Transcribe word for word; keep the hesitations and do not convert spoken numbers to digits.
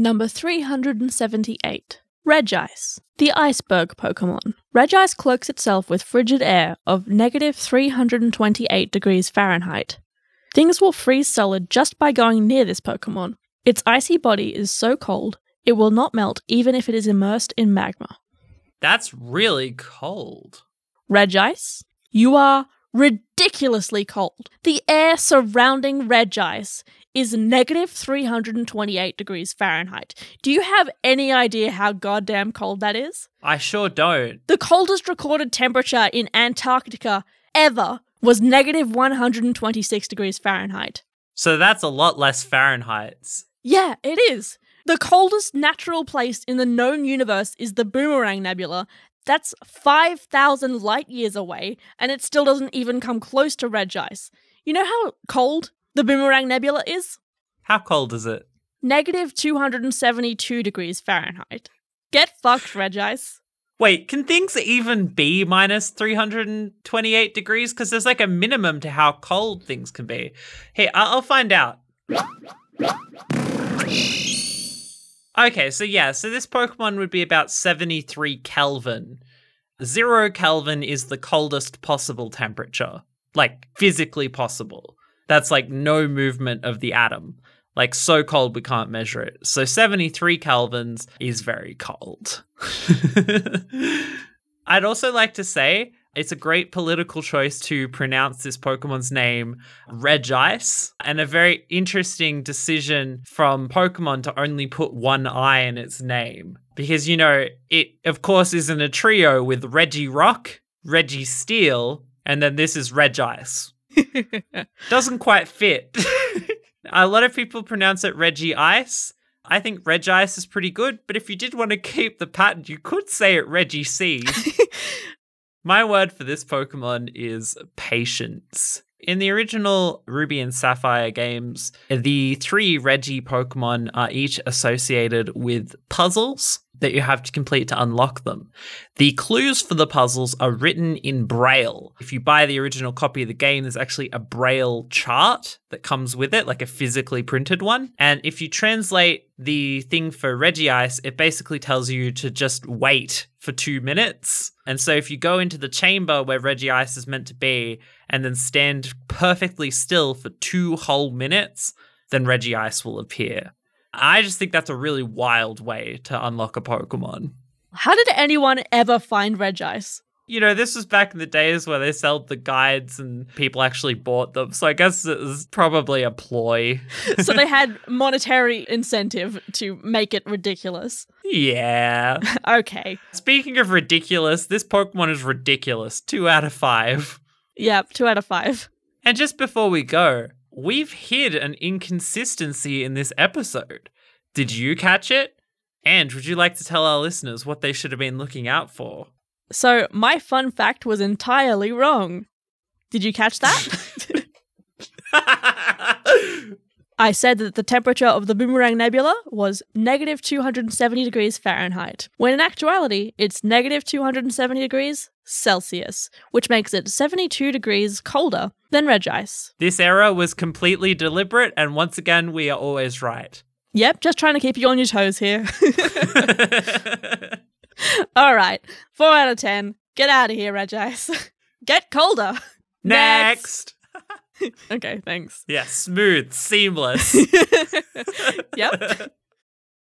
Number three hundred seventy-eight. Regice, the iceberg Pokemon. Regice cloaks itself with frigid air of negative three hundred twenty-eight degrees Fahrenheit. Things will freeze solid just by going near this Pokemon. Its icy body is so cold, it will not melt even if it is immersed in magma. That's really cold. Regice, you are ridiculously cold. The air surrounding Regice is negative three hundred twenty-eight degrees Fahrenheit. Do you have any idea how goddamn cold that is? I sure don't. The coldest recorded temperature in Antarctica ever was negative one hundred twenty-six degrees Fahrenheit. So that's a lot less Fahrenheit. Yeah, it is. The coldest natural place in the known universe is the Boomerang Nebula. That's five thousand light years away, and it still doesn't even come close to Regice. You know how cold the Boomerang Nebula is? How cold is it? Negative two hundred seventy-two degrees Fahrenheit. Get fucked, Regice. Wait, can things even be minus three hundred twenty-eight degrees? Because there's like a minimum to how cold things can be. Hey, I- I'll find out. Okay, so yeah, so this Pokemon would be about seventy-three Kelvin. Zero Kelvin is the coldest possible temperature, like physically possible. That's like no movement of the atom, like so cold we can't measure it. So seventy-three Kelvins is very cold. I'd also like to say it's a great political choice to pronounce this Pokemon's name Regice, and a very interesting decision from Pokemon to only put one I in its name. Because, you know, it of course is in a trio with Regirock, Registeel, and then this is Regice. Doesn't quite fit. A lot of people pronounce it Regice. I think Regice is pretty good, but if you did want to keep the pattern, you could say it Regice. My word for this Pokemon is patience. In the original Ruby and Sapphire games, the three Regi Pokemon are each associated with puzzles that you have to complete to unlock them. The clues for the puzzles are written in Braille. If you buy the original copy of the game, there's actually a Braille chart that comes with it, like a physically printed one. And if you translate the thing for Regice, it basically tells you to just wait for two minutes. And so if you go into the chamber where Regice is meant to be and then stand perfectly still for two whole minutes, then Regice will appear. I just think that's a really wild way to unlock a Pokemon. How did anyone ever find Regice? You know, this was back in the days where they sold the guides and people actually bought them. So I guess it was probably a ploy. So they had monetary incentive to make it ridiculous. Yeah. Okay. Speaking of ridiculous, this Pokemon is ridiculous. Two out of five. Yep, two out of five. And just before we go, we've hid an inconsistency in this episode. Did you catch it? And would you like to tell our listeners what they should have been looking out for? So my fun fact was entirely wrong. Did you catch that? I said that the temperature of the Boomerang Nebula was negative two hundred seventy degrees Fahrenheit, when in actuality, it's negative two hundred seventy degrees Celsius, which makes it seventy-two degrees colder than Regice. This error was completely deliberate, and once again, we are always right. Yep, just trying to keep you on your toes here. All right, four out of ten. Get out of here, Regice. Get colder. Next. Next. Okay, thanks. Yeah, smooth, seamless. Yep.